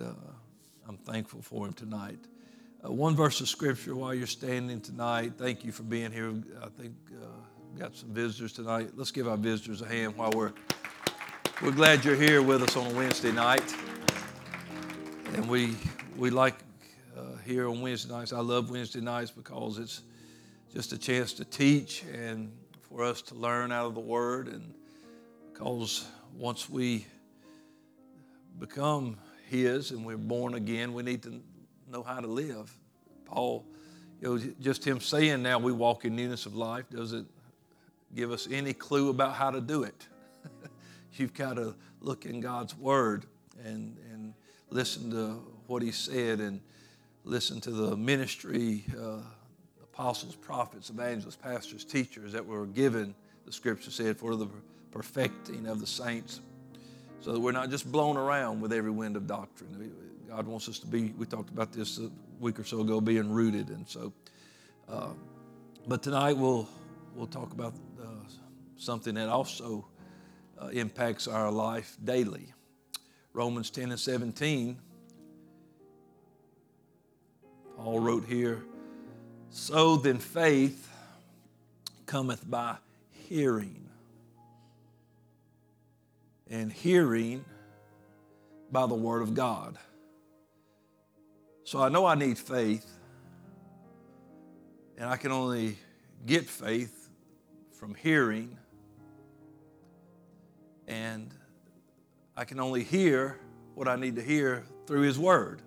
and I'm thankful for him tonight. One verse of scripture while you're standing tonight. Thank you for being here. I think we've got some visitors tonight. Let's give our visitors a hand while we're glad you're here with us on a Wednesday night. And we like here on Wednesday nights. I love Wednesday nights because it's just a chance to teach and for us to learn out of the Word. And because once we become His and we're born again, we need to know how to live. Paul, just him saying now we walk in newness of life doesn't give us any clue about how to do it. You've got to look in God's Word and listen to what He said and listen to the ministry, apostles, prophets, evangelists, pastors, teachers that were given, the Scripture said, for the perfecting of the saints, so that we're not just blown around with every wind of doctrine. God wants us to be, we talked about this a week or so ago, being rooted. And so, but tonight we'll talk about something that also impacts our life daily. Romans 10 and 17, Paul wrote here, so then faith cometh by hearing, and hearing by the word of God. So I know I need faith, and I can only get faith from hearing, and I can only hear what I need to hear through His Word.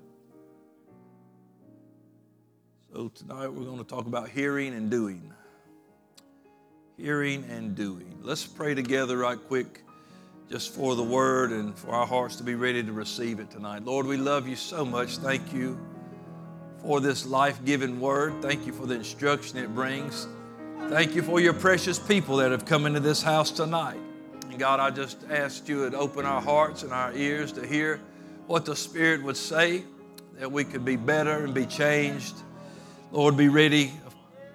So tonight we're going to talk about hearing and doing. Hearing and doing. Let's pray together right quick just for the Word and for our hearts to be ready to receive it tonight. Lord, we love You so much. Thank You for this life-giving Word. Thank You for the instruction it brings. Thank You for Your precious people that have come into this house tonight. God, I just asked You to open our hearts and our ears to hear what the Spirit would say, that we could be better and be changed. Lord, be ready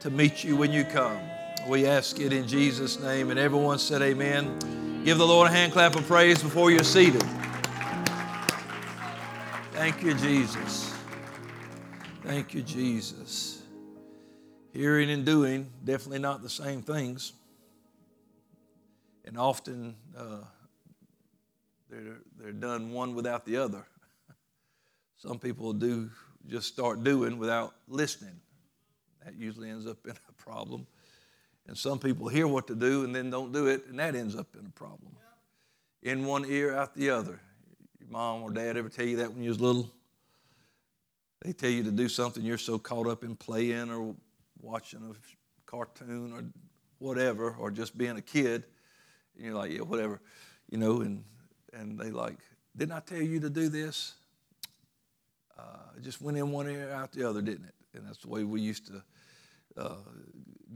to meet You when You come. We ask it in Jesus' name. And everyone said amen. Give the Lord a hand clap of praise before you're seated. Thank You, Jesus. Thank You, Jesus. Hearing and doing, definitely not the same things. And often they're done one without the other. Some people do just start doing without listening. That usually ends up in a problem. And some people hear what to do and then don't do it, and that ends up in a problem. In one ear, out the other. Your mom or dad ever tell you that when you was little? They tell you to do something, you're so caught up in playing or watching a cartoon or whatever, or just being a kid. And you're like, yeah, whatever, and they like, didn't I tell you to do this? It just went in one ear, out the other, didn't it? And that's the way we used to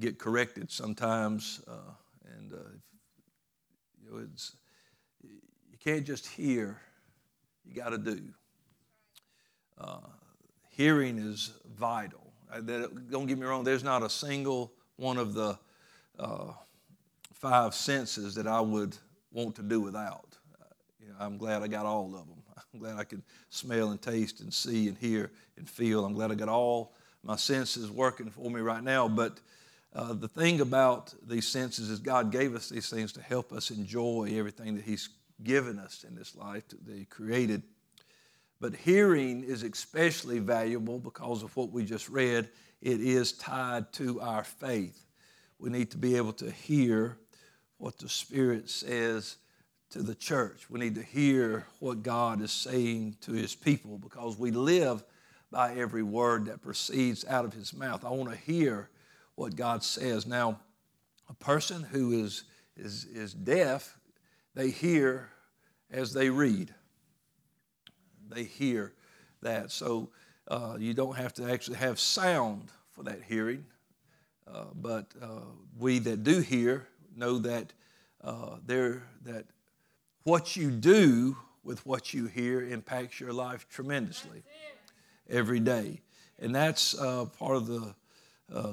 get corrected sometimes. It's you can't just hear, you got to do. Hearing is vital. Don't get me wrong, there's not a single one of the five senses that I would want to do without. I'm glad I got all of them. I'm glad I can smell and taste and see and hear and feel. I'm glad I got all my senses working for me right now. But the thing about these senses is God gave us these things to help us enjoy everything that He's given us in this life that He created. But hearing is especially valuable because of what we just read. It is tied to our faith. We need to be able to hear what the Spirit says to the church. We need to hear what God is saying to His people because we live by every word that proceeds out of His mouth. I want to hear what God says. Now, a person who is deaf, they hear as they read. They hear that. So you don't have to actually have sound for that hearing. But we that do hear know that that what you do with what you hear impacts your life tremendously every day. And that's part of the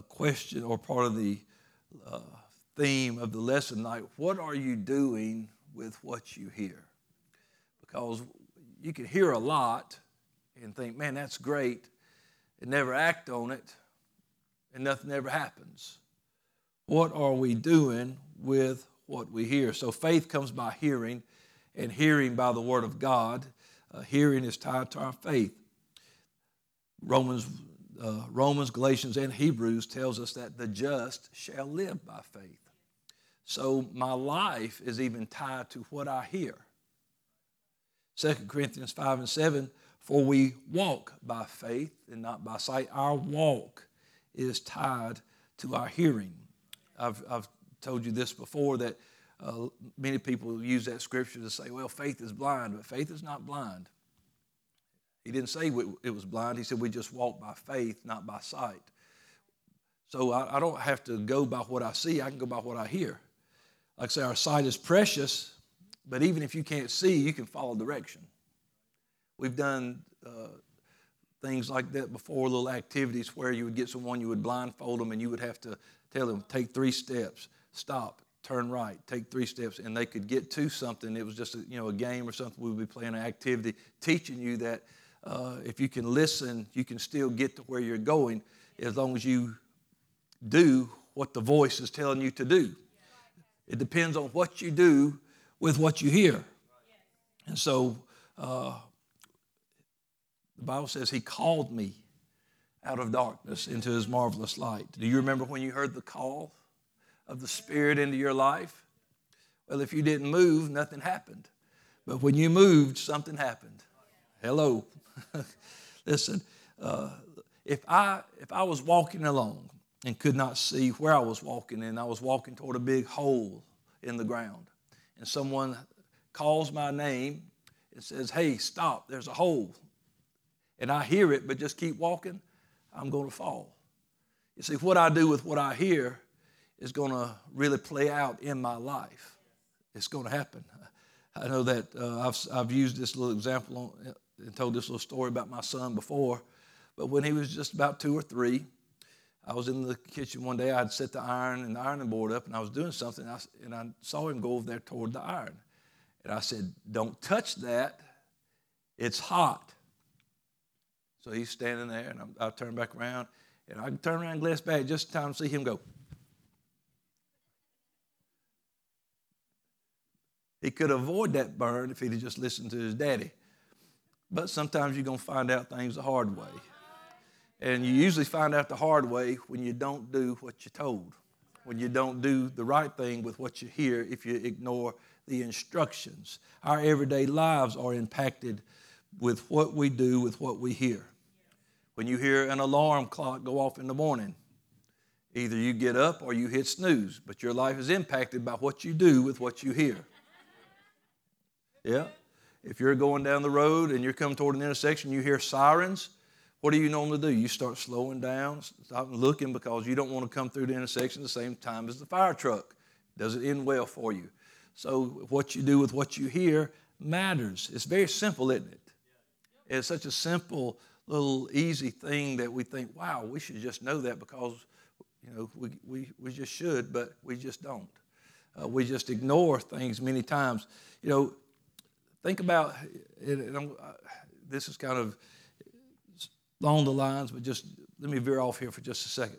question or part of the theme of the lesson tonight. What are you doing with what you hear? Because you can hear a lot and think, man, that's great, and never act on it, and nothing ever happens. What are we doing with what we hear? So faith comes by hearing, and hearing by the word of God. Hearing is tied to our faith. Romans, Galatians, and Hebrews tells us that the just shall live by faith. So my life is even tied to what I hear. 2 Corinthians 5:7, for we walk by faith and not by sight. Our walk is tied to our hearing. I've told you this before, that many people use that scripture to say, well, faith is blind, but faith is not blind. He didn't say it was blind. He said we just walk by faith, not by sight. So I don't have to go by what I see. I can go by what I hear. Like I say, our sight is precious, but even if you can't see, you can follow direction. We've done things like that before, little activities where you would get someone, you would blindfold them, and you would have to tell them, take 3 steps, stop, turn right, take 3 steps, and they could get to something. It was just a game or something. We would be playing an activity, teaching you that if you can listen, you can still get to where you're going as long as you do what the voice is telling you to do. It depends on what you do with what you hear. And so the Bible says he called me out of darkness into his marvelous light. Do you remember when you heard the call of the Spirit into your life? Well, if you didn't move, nothing happened. But when you moved, something happened. Hello. Listen, if I was walking along and could not see where I was walking, and I was walking toward a big hole in the ground, and someone calls my name and says, hey, stop, there's a hole, and I hear it but just keep walking, I'm going to fall. You see, what I do with what I hear is going to really play out in my life. It's going to happen. I know that I've used this little example and told this little story about my son before, but when he was just about 2 or 3, I was in the kitchen one day. I'd set the iron and the ironing board up, and I was doing something, and I saw him go over there toward the iron. And I said, don't touch that. It's hot. So he's standing there, and I turned back around, and I turned around and glanced back just in time to see him go. He could avoid that burn if he'd have just listened to his daddy. But sometimes you're going to find out things the hard way. And you usually find out the hard way when you don't do what you're told, when you don't do the right thing with what you hear if you ignore the instructions. Our everyday lives are impacted with what we do, with what we hear. When you hear an alarm clock go off in the morning, either you get up or you hit snooze, but your life is impacted by what you do with what you hear. Yeah. If you're going down the road and you're coming toward an intersection, you hear sirens, what do you normally do? You start slowing down, stop looking, because you don't want to come through the intersection at the same time as the fire truck. Doesn't end well for you. So what you do with what you hear matters. It's very simple, isn't it? It's such a simple, little, easy thing that we think, wow, we should just know that, because we just should, but we just don't. We just ignore things many times. Think about it, and this is kind of along the lines, but just let me veer off here for just a second.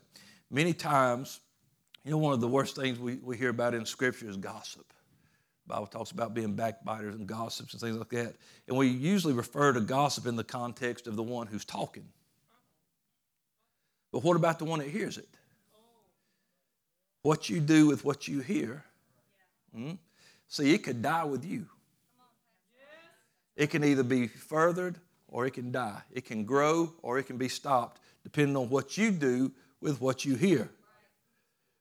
Many times, one of the worst things we hear about in Scripture is gossip. The Bible talks about being backbiters and gossips and things like that. And we usually refer to gossip in the context of the one who's talking. But what about the one that hears it? What you do with what you hear, see, it could die with you. It can either be furthered or it can die. It can grow or it can be stopped, depending on what you do with what you hear.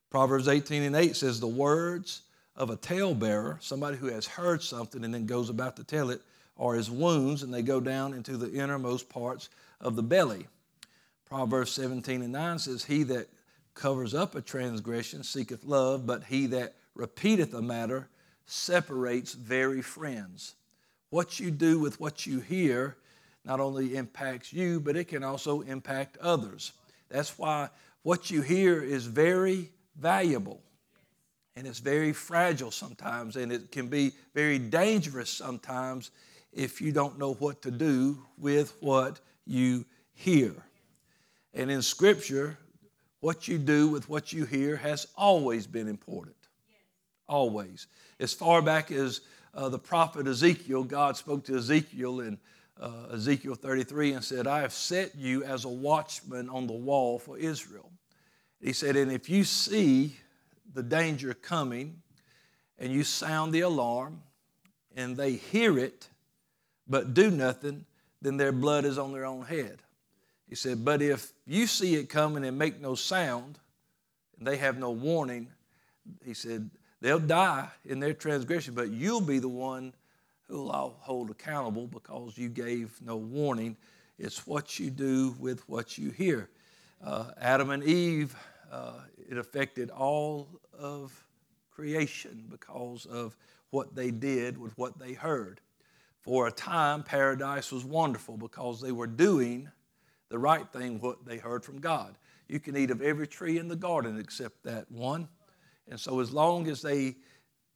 Proverbs 18:8 says, the words of a talebearer, somebody who has heard something and then goes about to tell it, are as wounds, and they go down into the innermost parts of the belly. Proverbs 17:9 says, he that covers up a transgression seeketh love, but he that repeateth a matter separates very friends. What you do with what you hear not only impacts you, but it can also impact others. That's why what you hear is very valuable, and it's very fragile sometimes, and it can be very dangerous sometimes if you don't know what to do with what you hear. And in Scripture, what you do with what you hear has always been important. Always. As far back as the prophet Ezekiel, God spoke to Ezekiel in Ezekiel 33 and said, I have set you as a watchman on the wall for Israel. He said, and if you see the danger coming and you sound the alarm and they hear it but do nothing, then their blood is on their own head. He said, but if you see it coming and make no sound and they have no warning, he said, they'll die in their transgression, but you'll be the one who I'll hold accountable because you gave no warning. It's what you do with what you hear. Adam and Eve, it affected all of creation because of what they did with what they heard. For a time, paradise was wonderful because they were doing the right thing, what they heard from God. You can eat of every tree in the garden except that one. And so as long as they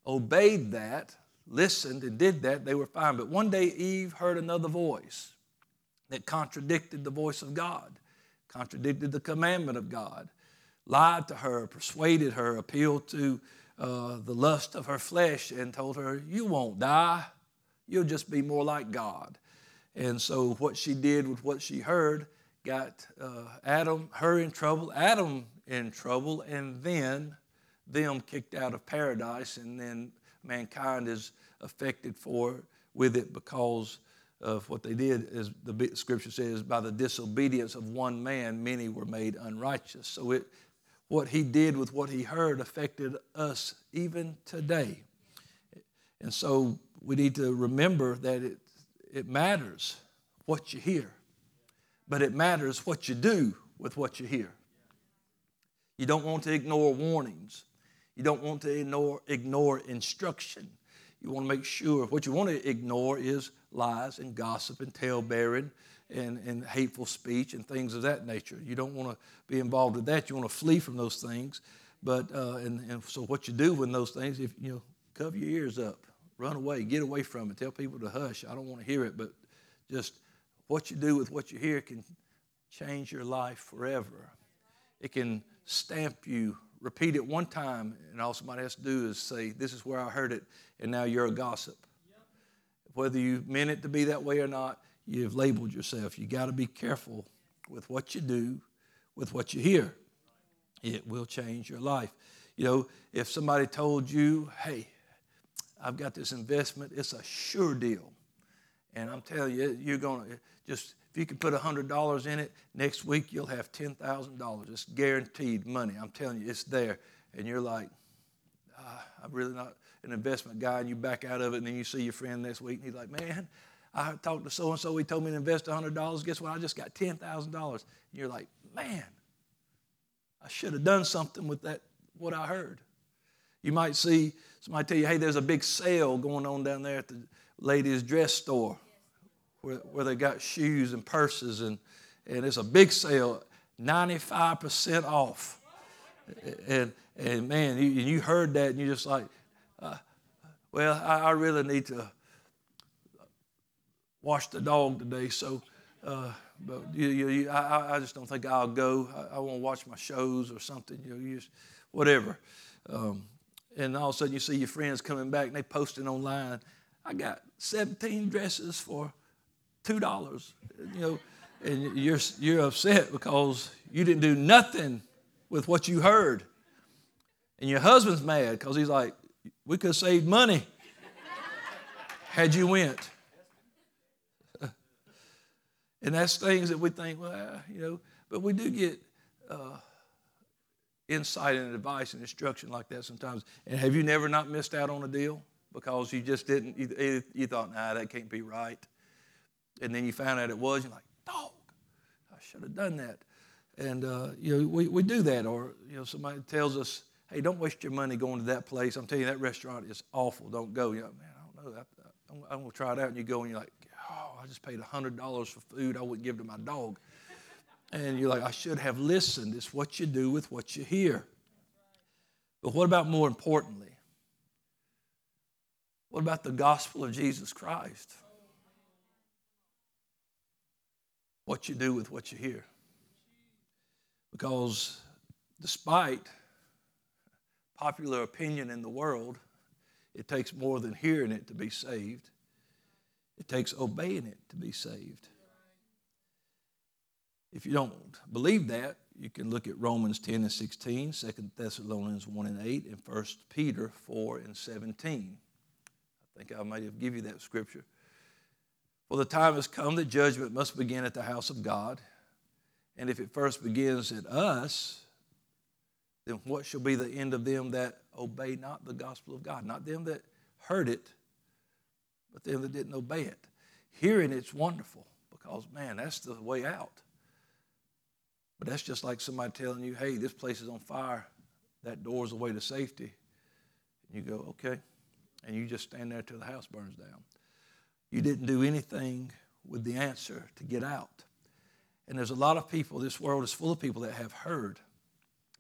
obeyed that, listened and did that, they were fine. But one day Eve heard another voice that contradicted the voice of God, contradicted the commandment of God, lied to her, persuaded her, appealed to the lust of her flesh and told her, you won't die, you'll just be more like God. And so what she did with what she heard got Adam in trouble, and then them kicked out of paradise, and then mankind is affected with it because of what they did. As the Scripture says, by the disobedience of one man, many were made unrighteous. So what he did with what he heard affected us even today. And so we need to remember that it matters what you hear, but it matters what you do with what you hear. You don't want to ignore warnings. You don't want to ignore instruction. You want to make sure what you want to ignore is lies and gossip and talebearing and hateful speech and things of that nature. You don't want to be involved with that. You want to flee from those things. But and so what you do when those things, if you know, cover your ears up, run away, get away from it. Tell people to hush. I don't want to hear it. But just what you do with what you hear can change your life forever. It can stamp you. Repeat it one time, and all somebody has to do is say, this is where I heard it, and now you're a gossip. Yep. Whether you meant it to be that way or not, you've labeled yourself. You got to be careful with what you do, with what you hear. It will change your life. You know, if somebody told you, hey, I've got this investment, it's a sure deal. And I'm telling you, you're going to just... If you can put $100 in it, next week you'll have $10,000. It's guaranteed money. I'm telling you, it's there. And you're like, I'm really not an investment guy. And you back out of it, and then you see your friend next week, and he's like, man, I talked to so-and-so. He told me to invest $100. Guess what? I just got $10,000. And you're like, man, I should have done something with that, what I heard. You might see somebody tell you, hey, there's a big sale going on down there at the ladies' dress store. Where they got shoes and purses, and it's a big sale, 95% off. And man, you heard that, and you're just like, well, I really need to wash the dog today, so but I just don't think I'll go. I want to watch my shows or something, you just whatever. And all of a sudden, you see your friends coming back, and they posting online, I got 17 dresses for $2, you know, and you're upset because you didn't do nothing with what you heard. And your husband's mad because he's like, we could have saved money had you went. And that's things that we think, well, you know, but we do get insight and advice and instruction like that sometimes. And have you never not missed out on a deal because you just didn't, you thought, nah, that can't be right. And then you found out it was, you're like, dog, I should have done that. And, you know, we do that. Or, you know, somebody tells us, hey, don't waste your money going to that place. I'm telling you, that restaurant is awful. Don't go. You're like, man, I don't know. I'm going to try it out. And you go and you're like, oh, I just paid $100 for food I wouldn't give to my dog. And you're like, I should have listened. It's what you do with what you hear. But what about more importantly? What about the gospel of Jesus Christ? what you do with what you hear. Because despite popular opinion in the world, it takes more than hearing it to be saved. It takes obeying it to be saved. If you don't believe that, you can look at Romans 10 and 16, 2 Thessalonians 1 and 8, and 1 Peter 4 and 17. I think I might have given you that scripture. For the time has come that judgment must begin at the house of God. And if it first begins at us, then what shall be the end of them that obey not the gospel of God? Not them that heard it, but them that didn't obey it. Hearing it's wonderful because, man, that's the way out. But that's just like somebody telling you, hey, this place is on fire. That door's the way to safety. And you go, okay. And you just stand there till the house burns down. You didn't do anything with the answer to get out. And there's a lot of people, this world is full of people that have heard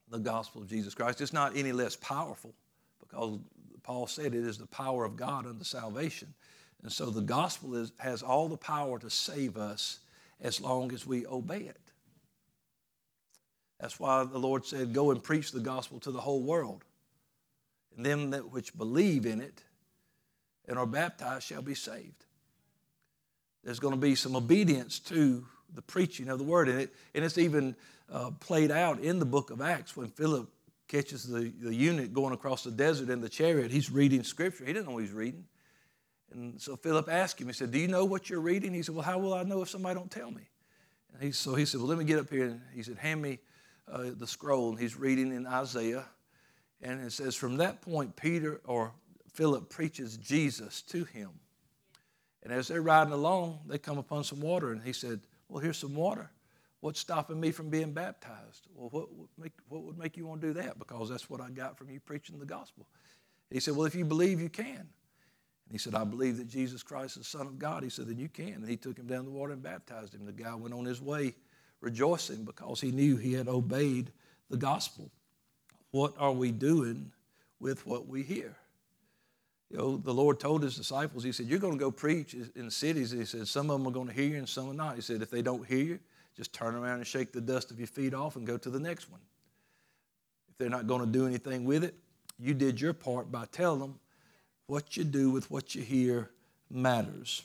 the gospel of Jesus Christ. It's not any less powerful because Paul said it is the power of God unto salvation. And so the gospel has all the power to save us as long as we obey it. That's why the Lord said, go and preach the gospel to the whole world. And them that which believe in it and are baptized shall be saved. There's going to be some obedience to the preaching of the word in it. And it's even played out in the book of Acts when Philip catches the eunuch going across the desert in the chariot. He's reading scripture. He didn't know what he's reading. And so Philip asked him, he said, do you know what you're reading? He said, well, how will I know if somebody don't tell me? And he said, well, let me get up here. And he said, hand me the scroll. And he's reading in Isaiah. And it says, from that point, Philip preaches Jesus to him. And as they're riding along, they come upon some water. And he said, well, here's some water. What's stopping me from being baptized? Well, what would make you want to do that? Because that's what I got from you preaching the gospel. And he said, well, if you believe, you can. And he said, I believe that Jesus Christ is the Son of God. He said, then you can. And he took him down the water and baptized him. The guy went on his way rejoicing because he knew he had obeyed the gospel. What are we doing with what we hear? You know, the Lord told his disciples, he said, you're going to go preach in cities. And he said, some of them are going to hear you and some are not. He said, if they don't hear you, just turn around and shake the dust of your feet off and go to the next one. If they're not going to do anything with it, you did your part by telling them what you do with what you hear matters.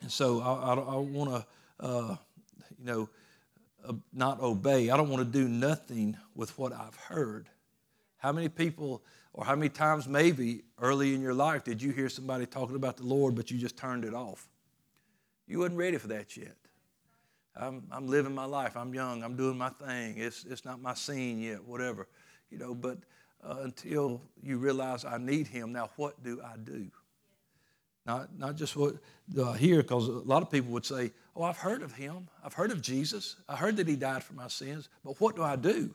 And so I want to, not obey. I don't want to do nothing with what I've heard. How many people or how many times maybe early in your life did you hear somebody talking about the Lord but you just turned it off? You wasn't ready for that yet. I'm living my life. I'm young. I'm doing my thing. It's not my scene yet, whatever. You know, but until you realize I need him, now what do I do? Not just what do I hear, because a lot of people would say, oh, I've heard of him. I've heard of Jesus. I heard that he died for my sins. But what do I do?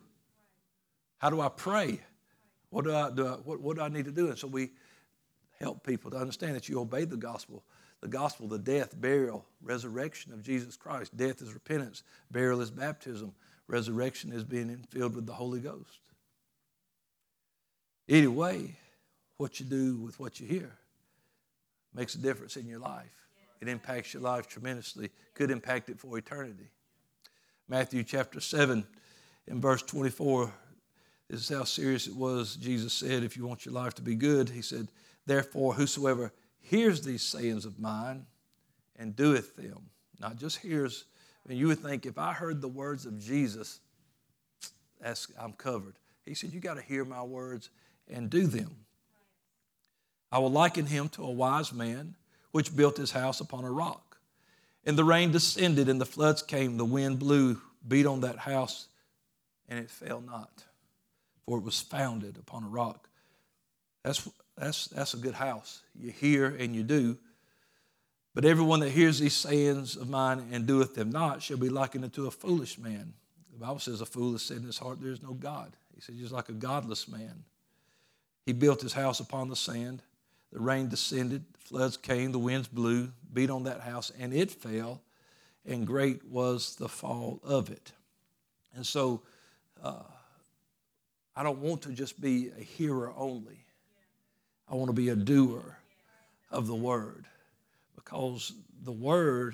How do I pray? What do I do? What do I need to do? And so we help people to understand that you obey the gospel. The gospel, the death, burial, resurrection of Jesus Christ. Death is repentance. Burial is baptism. Resurrection is being filled with the Holy Ghost. Either way, what you do with what you hear makes a difference in your life. It impacts your life tremendously. Could impact it for eternity. Matthew chapter 7 and verse 24, this is how serious it was. Jesus said, if you want your life to be good, he said, therefore, whosoever hears these sayings of mine and doeth them. Not just hears. I mean, you would think if I heard the words of Jesus, I'm covered. He said, you got to hear my words and do them. I will liken him to a wise man which built his house upon a rock. And the rain descended and the floods came. The wind blew, beat on that house, and it fell not. For it was founded upon a rock. That's a good house. You hear and you do. But everyone that hears these sayings of mine and doeth them not shall be likened unto a foolish man. The Bible says a fool has said in his heart, there is no God. He said, just like a godless man. He built his house upon the sand. The rain descended, floods came, the winds blew, beat on that house, and it fell, and great was the fall of it. And so I don't want to just be a hearer only. I want to be a doer of the word, because the word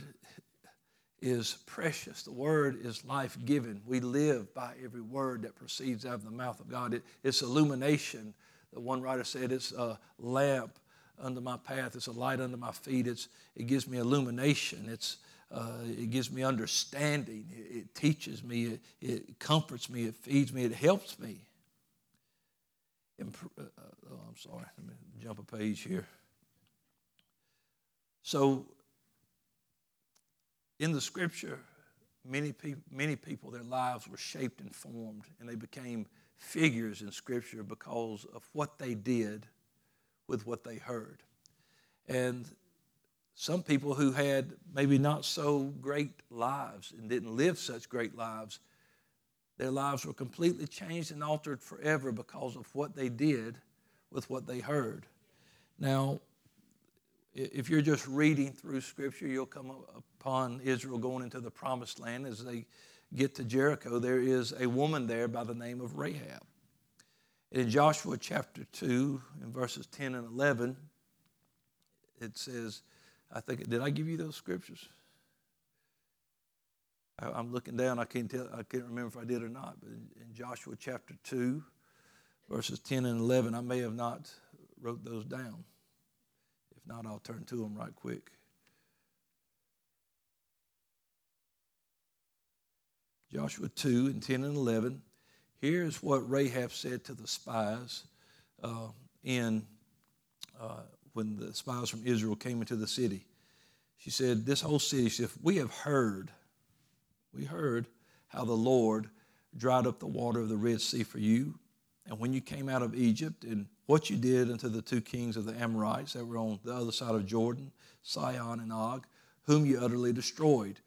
is precious. The word is life-giving. We live by every word that proceeds out of the mouth of God. It's illumination. One writer said it's a lamp under my path. It's a light under my feet. It gives me illumination. It gives me understanding. It teaches me. It comforts me. It feeds me. It helps me. I'm sorry. Let me jump a page here. So, in the Scripture, many people, their lives were shaped and formed, and they became figures in Scripture because of what they did with what they heard. And some people who had maybe not so great lives and didn't live such great lives, their lives were completely changed and altered forever because of what they did with what they heard. Now, if you're just reading through Scripture, you'll come upon Israel going into the Promised Land. As they get to Jericho, there is a woman there by the name of Rahab. In Joshua chapter 2, in verses 10 and 11, it says, I think, did I give you those scriptures? I'm looking down. I can't remember if I did or not. But in Joshua chapter 2, verses 10 and 11, I may have not wrote those down. If not, I'll turn to them right quick. Joshua 2 and 10 and 11. Here's what Rahab said to the spies when the spies from Israel came into the city. She said, this whole city, she said, we heard how the Lord dried up the water of the Red Sea for you, and when you came out of Egypt, and what you did unto the two kings of the Amorites that were on the other side of Jordan, Sihon and Og, whom you utterly destroyed.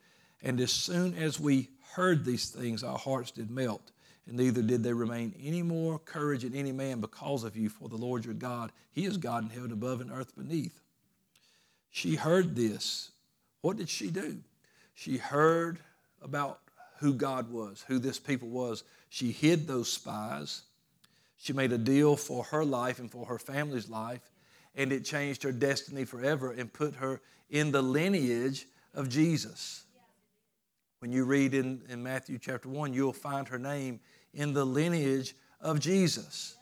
And as soon as we heard these things, our hearts did melt, and neither did there remain any more courage in any man because of you, for the Lord your God, he is God in heaven above and earth beneath. She heard this. What did she do? She heard about who God was, who this people was. She hid those spies. She made a deal for her life and for her family's life, and it changed her destiny forever and put her in the lineage of Jesus. When you read in Matthew chapter 1, you'll find her name in the lineage of Jesus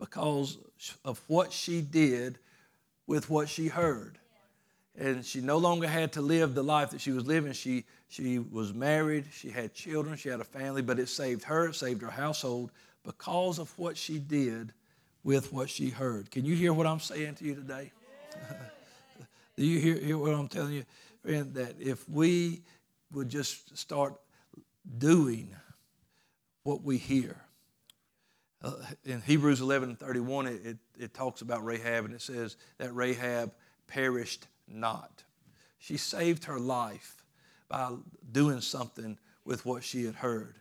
because of what she did with what she heard. And she no longer had to live the life that she was living. She was married, she had children, she had a family, but it saved her household, because of what she did with what she heard. Can you hear what I'm saying to you today? Do you hear what I'm telling you? Friend, that if we would just start doing what we hear. In Hebrews 11:31, it talks about Rahab, and it says that Rahab perished not. She saved her life by doing something with what she had heard.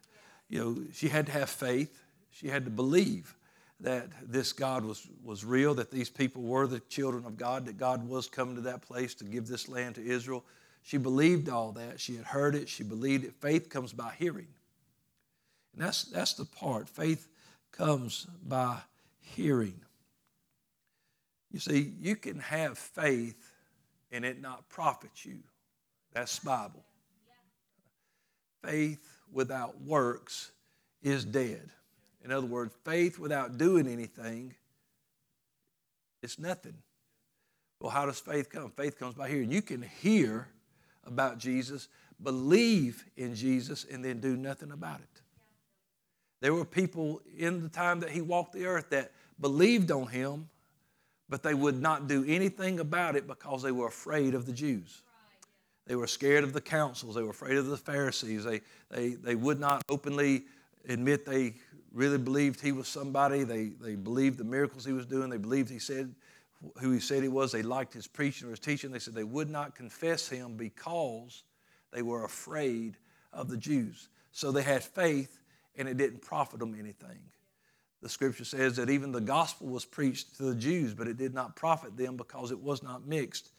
You know, she had to have faith. She had to believe that this God was real, that these people were the children of God, that God was coming to that place to give this land to Israel. She believed all that. She had heard it. She believed it. Faith comes by hearing. And that's the part. Faith comes by hearing. You see, you can have faith and it not profit you. That's Bible. Faith without works is dead. In other words, faith without doing anything, it's nothing. Well, how does faith come? Faith comes by hearing. You can hear about Jesus, believe in Jesus, and then do nothing about it. There were people in the time that he walked the earth that believed on him, but they would not do anything about it because they were afraid of the Jews. They were scared of the councils. They were afraid of the Pharisees. They would not openly admit they really believed he was somebody. They believed the miracles he was doing. They believed he said who he said he was. They liked his preaching or his teaching. They said they would not confess him because they were afraid of the Jews. So they had faith, and it didn't profit them anything. The Scripture says that even the gospel was preached to the Jews, but it did not profit them because it was not mixed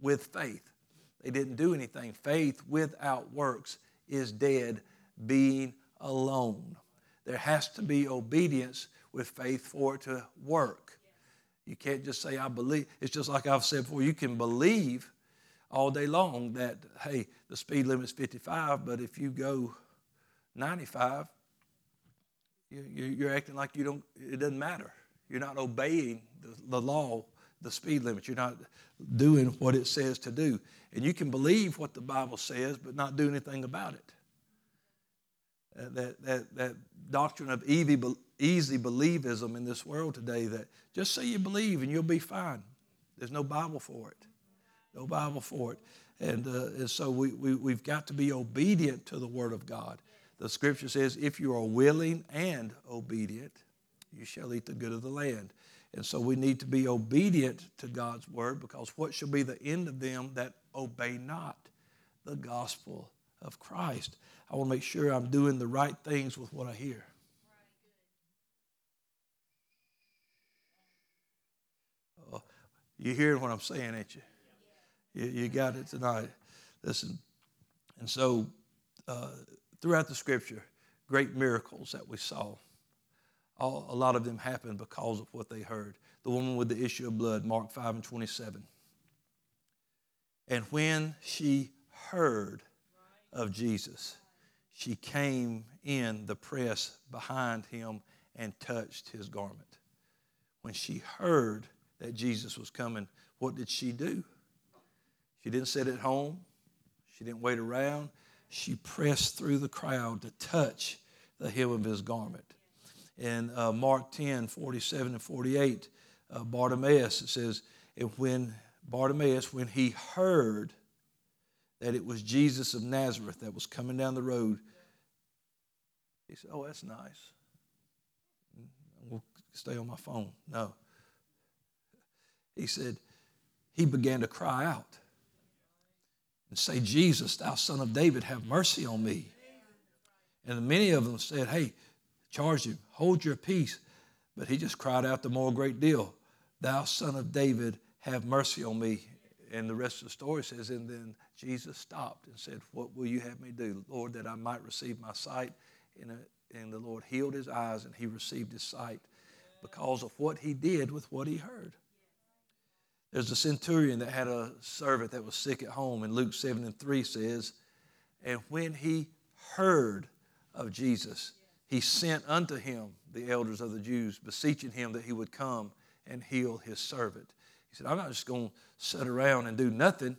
with faith. They didn't do anything. Faith without works is dead, being alone. There has to be obedience with faith for it to work. You can't just say, I believe. It's just like I've said before. You can believe all day long that, hey, the speed limit's 55, but if you go 95, you're acting like you don't. It doesn't matter. You're not obeying the law, the speed limit. You're not doing what it says to do. And you can believe what the Bible says, but not do anything about it. That doctrine of easy believism in this world today, that just say you believe and you'll be fine. There's no Bible for it. No Bible for it. And so we've got to be obedient to the Word of God. The Scripture says, if you are willing and obedient, you shall eat the good of the land. And so we need to be obedient to God's Word, because what shall be the end of them that obey not the gospel of Christ? I want to make sure I'm doing the right things with what I hear. You're hearing what I'm saying, ain't you? You got it tonight. Listen, and so throughout the Scripture, great miracles that we saw. A lot of them happened because of what they heard. The woman with the issue of blood, Mark 5:27. And when she heard of Jesus, she came in the press behind him and touched his garment. When she heard that Jesus was coming, what did she do? She didn't sit at home. She didn't wait around. She pressed through the crowd to touch the hem of his garment. In Mark 10:47-48, Bartimaeus, it says, and when Bartimaeus, when he heard that it was Jesus of Nazareth that was coming down the road, he said, oh, that's nice. I'm going to stay on my phone. No. He said, he began to cry out and say, Jesus, thou son of David, have mercy on me. And many of them said, hey, charge him, hold your peace. But he just cried out the more great deal, thou son of David, have mercy on me. And the rest of the story says, and then Jesus stopped and said, what will you have me do, Lord, that I might receive my sight? And the Lord healed his eyes, and he received his sight because of what he did with what he heard. There's a centurion that had a servant that was sick at home, and Luke 7:3 says, and when he heard of Jesus, he sent unto him the elders of the Jews, beseeching him that he would come and heal his servant. He said, I'm not just going to sit around and do nothing.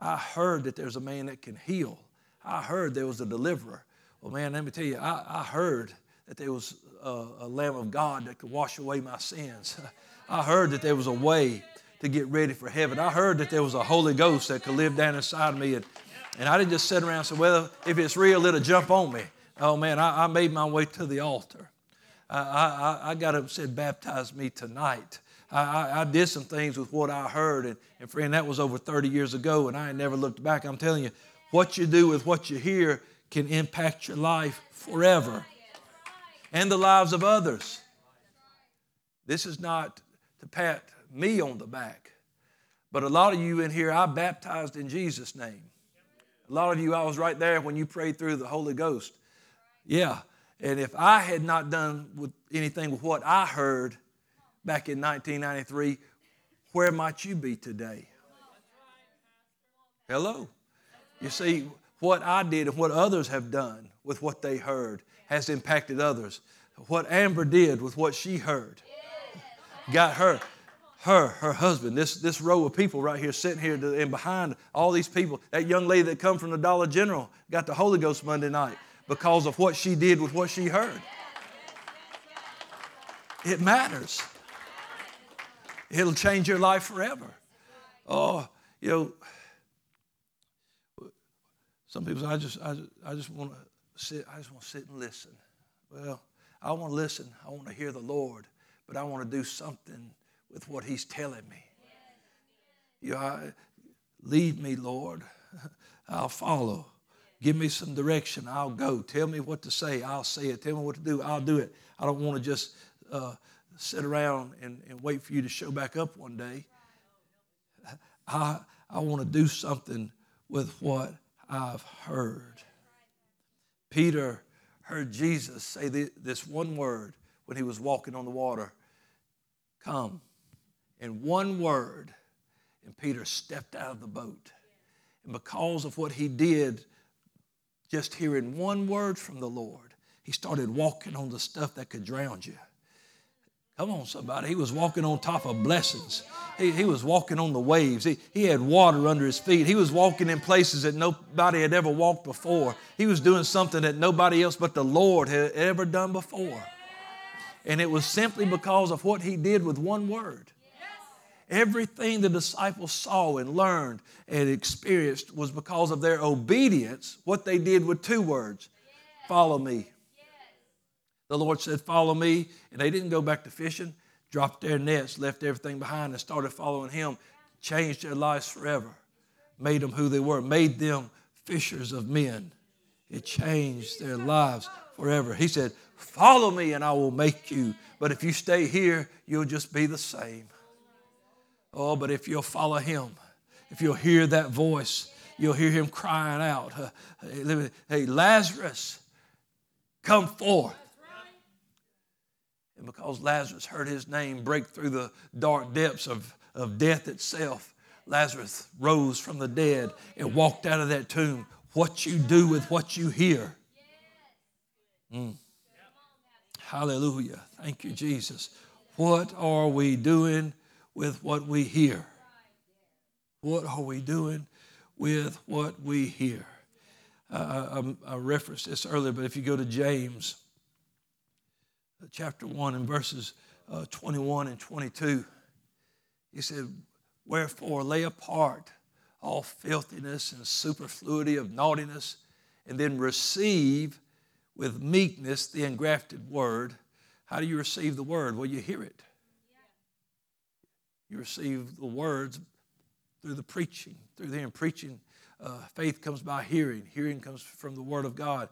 I heard that there's a man that can heal. I heard there was a deliverer. Well, man, let me tell you, I heard that there was a Lamb of God that could wash away my sins. I heard that there was a way to get ready for heaven. I heard that there was a Holy Ghost that could live down inside of me. And I didn't just sit around and say, well, if it's real, it'll jump on me. Oh, man, I made my way to the altar. I got up and said, baptize me tonight. I did some things with what I heard. And friend, that was over 30 years ago, and I ain't never looked back. I'm telling you, what you do with what you hear can impact your life forever and the lives of others. This is not to pat me on the back. But a lot of you in here, I baptized in Jesus' name. A lot of you, I was right there when you prayed through the Holy Ghost. Yeah, and if I had not done with anything with what I heard back in 1993, where might you be today? Hello. You see, what I did and what others have done with what they heard has impacted others. What Amber did with what she heard got her. Her husband, this row of people right here sitting here and behind all these people, that young lady that come from the Dollar General got the Holy Ghost Monday night because of what she did with what she heard. It matters. It'll change your life forever. Oh, you know, some people say, I just want to sit and listen. Well, I want to listen. I want to hear the Lord, but I want to do something with what he's telling me. You know, lead me, Lord. I'll follow. Give me some direction. I'll go. Tell me what to say. I'll say it. Tell me what to do. I'll do it. I don't want to just sit around and wait for you to show back up one day. I want to do something with what I've heard. Peter heard Jesus say this one word when he was walking on the water. Come. In one word, and Peter stepped out of the boat. because of what he did, just hearing one word from the Lord, he started walking on the stuff that could drown you. Come on, somebody. He was walking on top of blessings. He was walking on the waves. He had water under his feet. He was walking in places that nobody had ever walked before. He was doing something that nobody else but the Lord had ever done before. And it was simply because of what he did with one word. Everything the disciples saw and learned and experienced was because of their obedience, what they did with two words. Follow me. The Lord said, follow me. And they didn't go back to fishing, dropped their nets, left everything behind and started following him, changed their lives forever, made them who they were, made them fishers of men. It changed their lives forever. He said, follow me and I will make you. But if you stay here, you'll just be the same. Oh, but if you'll follow him, if you'll hear that voice, you'll hear him crying out, hey, Lazarus, come forth. And because Lazarus heard his name break through the dark depths of death itself, Lazarus rose from the dead and walked out of that tomb. What you do with what you hear. Hallelujah. Thank you, Jesus. What are we doing with what we hear? What are we doing with what we hear? I referenced this earlier, but if you go to James, chapter 1 and verses 21 and 22. He said, wherefore lay apart all filthiness and superfluity of naughtiness, and then receive with meekness the engrafted word. How do you receive the word? Well, you hear it. You receive the words through the preaching, through the preaching. Faith comes by hearing. Hearing comes from the word of God.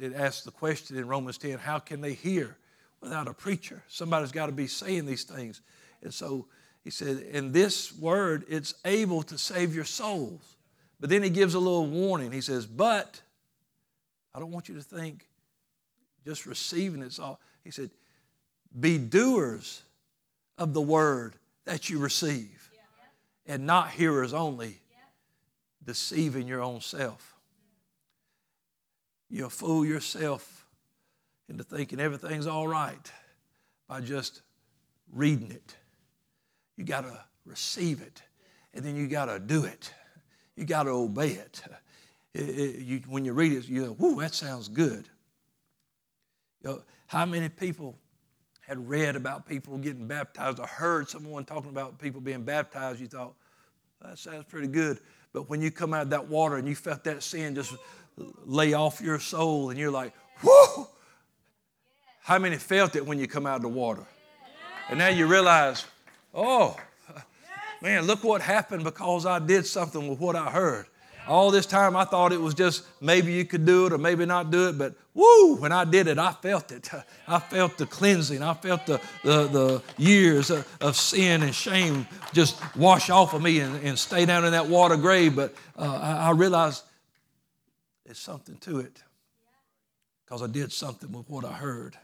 It asks the question in Romans 10, how can they hear without a preacher? Somebody's got to be saying these things. And so he said, and this word, it's able to save your souls. But then he gives a little warning. He says, but I don't want you to think just receiving it's all. He said, be doers of the word that you receive and not hearers only, deceiving your own self. You'll fool yourself into thinking everything's all right by just reading it. You got to receive it, and then you got to do it. You got to obey it. When you read it, you go, whoo, that sounds good. You know, how many people had read about people getting baptized or heard someone talking about people being baptized? You thought, that sounds pretty good. But when you come out of that water and you felt that sin just lay off your soul and you're like, whoo! How many felt it when you come out of the water? And now you realize, oh, man, look what happened because I did something with what I heard. All this time I thought it was just maybe you could do it or maybe not do it, but woo, when I did it, I felt it. I felt the cleansing. I felt the years of sin and shame just wash off of me and stay down in that water grave, but I realized there's something to it because I did something with what I heard.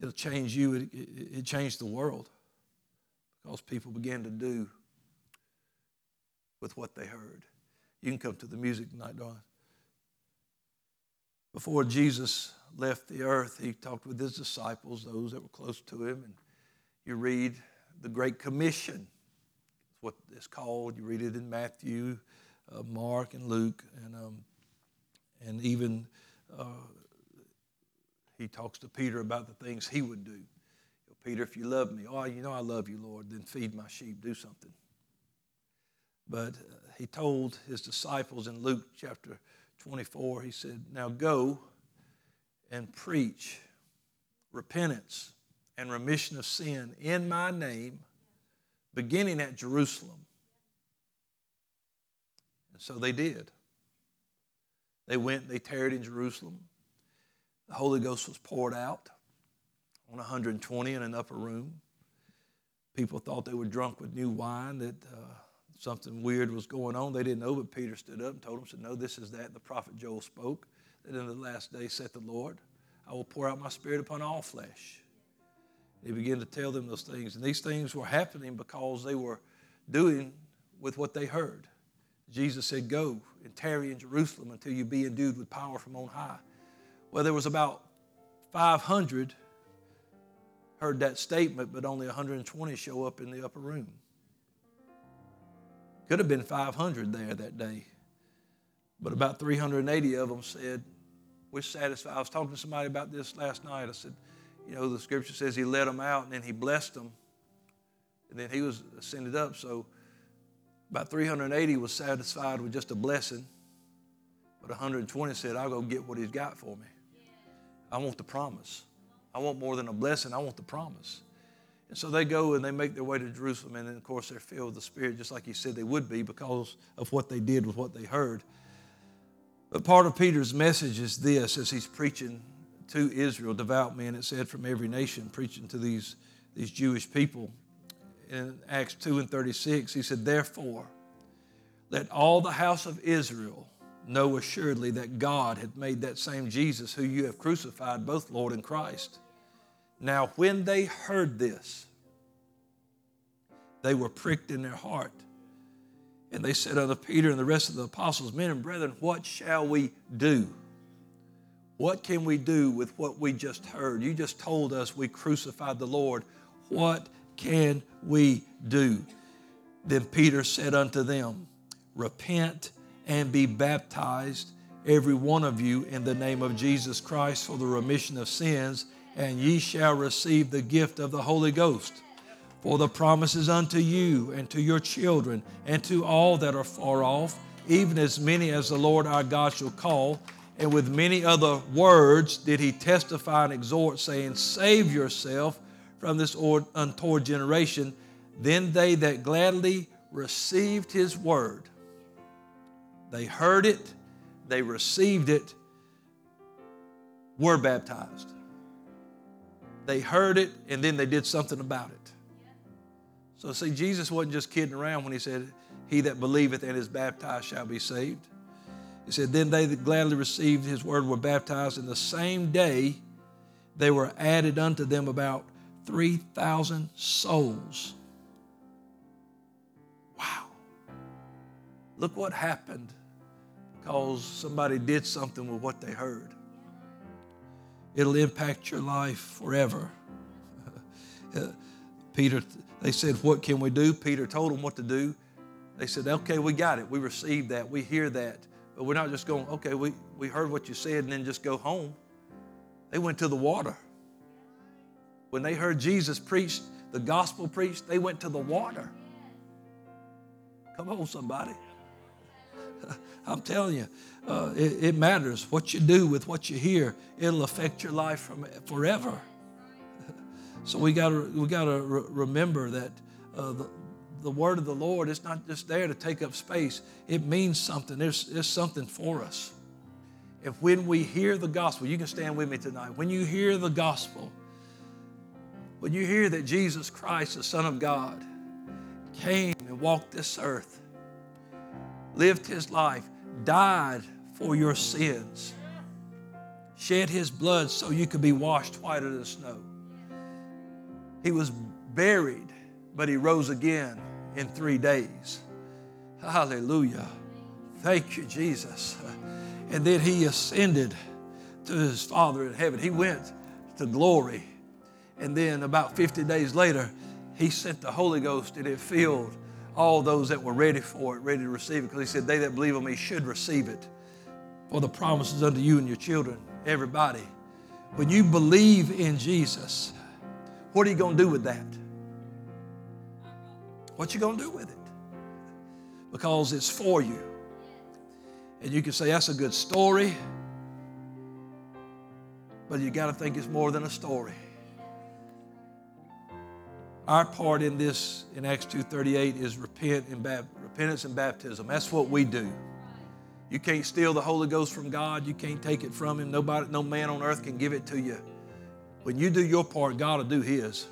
It'll change you. It changed the world because people began to do with what they heard. You can come to the music tonight, darling. Before Jesus left the earth, he talked with his disciples, those that were close to him, and you read the Great Commission, what it's called. You read it in Matthew, Mark, and Luke, and even he talks to Peter about the things he would do. You know, Peter, if you love me, oh, you know I love you, Lord, then feed my sheep, do something. But he told his disciples in Luke chapter 24, he said, now go and preach repentance and remission of sin in my name, beginning at Jerusalem. And so they did. They went, they tarried in Jerusalem. The Holy Ghost was poured out on 120 in an upper room. People thought they were drunk with new wine, that something weird was going on. They didn't know, but Peter stood up and told them, said, no, this is that. The prophet Joel spoke that in the last day, saith the Lord, I will pour out my spirit upon all flesh. He began to tell them those things. And these things were happening because they were doing with what they heard. Jesus said, go and tarry in Jerusalem until you be endued with power from on high. Well, there was about 500 heard that statement, but only 120 show up in the upper room. Could have been 500 there that day, but about 380 of them said, we're satisfied. I was talking to somebody about this last night. I said, you know, the scripture says he led them out and then he blessed them, and then he was ascended up. So about 380 was satisfied with just a blessing, but 120 said, I'll go get what he's got for me. I want the promise. I want more than a blessing. I want the promise. And so they go and they make their way to Jerusalem, and then, of course, they're filled with the Spirit just like you said they would be because of what they did with what they heard. But part of Peter's message is this, as he's preaching to Israel, devout men, it said, from every nation, preaching to these Jewish people. In Acts 2:36, he said, therefore, let all the house of Israel know assuredly that God hath made that same Jesus who you have crucified, both Lord and Christ. Now, when they heard this, they were pricked in their heart. And they said unto Peter and the rest of the apostles, men and brethren, what shall we do? What can we do with what we just heard? You just told us we crucified the Lord. What can we do? Then Peter said unto them, repent and be baptized, every one of you, in the name of Jesus Christ for the remission of sins, and ye shall receive the gift of the Holy Ghost. For the promise is unto you and to your children and to all that are far off, even as many as the Lord our God shall call. And with many other words did he testify and exhort, saying, save yourself from this untoward generation. Then they that gladly received his word, they heard it, they received it, were baptized. They heard it, and then they did something about it. So see, Jesus wasn't just kidding around when he said, he that believeth and is baptized shall be saved. He said, then they that gladly received his word were baptized, and the same day they were added unto them about 3,000 souls. Wow. Look what happened because somebody did something with what they heard. It'll impact your life forever. Peter, they said, what can we do? Peter told them what to do. They said, okay, we got it. We received that. We hear that. But we're not just going, okay, we heard what you said and then just go home. They went to the water. When they heard Jesus preach, the gospel preached, they went to the water. Come on, somebody. I'm telling you, it matters. What you do with what you hear, it'll affect your life forever. So we gotta remember that the word of the Lord is not just there to take up space. It means something. There's something for us. And when we hear the gospel, you can stand with me tonight. When you hear the gospel, when you hear that Jesus Christ, the Son of God, came and walked this earth, lived his life, died for your sins, shed his blood so you could be washed whiter than snow. He was buried, but he rose again in 3 days. Hallelujah. Thank you, Jesus. And then he ascended to his Father in heaven. He went to glory. And then about 50 days later, he sent the Holy Ghost, and it filled all those that were ready for it, ready to receive it. Because he said, they that believe on me should receive it. For the promise is unto you and your children, everybody. When you believe in Jesus, what are you going to do with that? What you going to do with it? Because it's for you. And you can say, that's a good story. But you got to think it's more than a story. Our part in this, in Acts 2:38, is repentance and baptism. That's what we do. You can't steal the Holy Ghost from God. You can't take it from him. Nobody, no man on earth can give it to you. When you do your part, God will do his.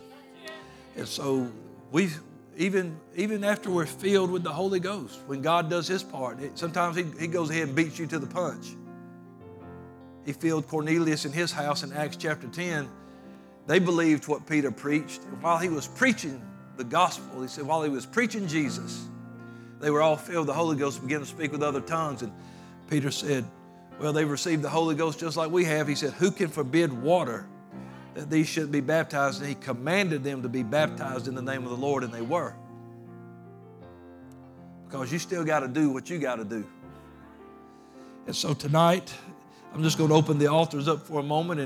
And so we, even after we're filled with the Holy Ghost, when God does his part, sometimes he goes ahead and beats you to the punch. He filled Cornelius in his house in Acts chapter 10. They believed what Peter preached. And while he was preaching the gospel, he said, while he was preaching Jesus, they were all filled with the Holy Ghost and began to speak with other tongues. And Peter said, well, they've received the Holy Ghost just like we have. He said, who can forbid water that these should be baptized? And he commanded them to be baptized in the name of the Lord, and they were. Because you still got to do what you got to do. And so tonight, I'm just going to open the altars up for a moment.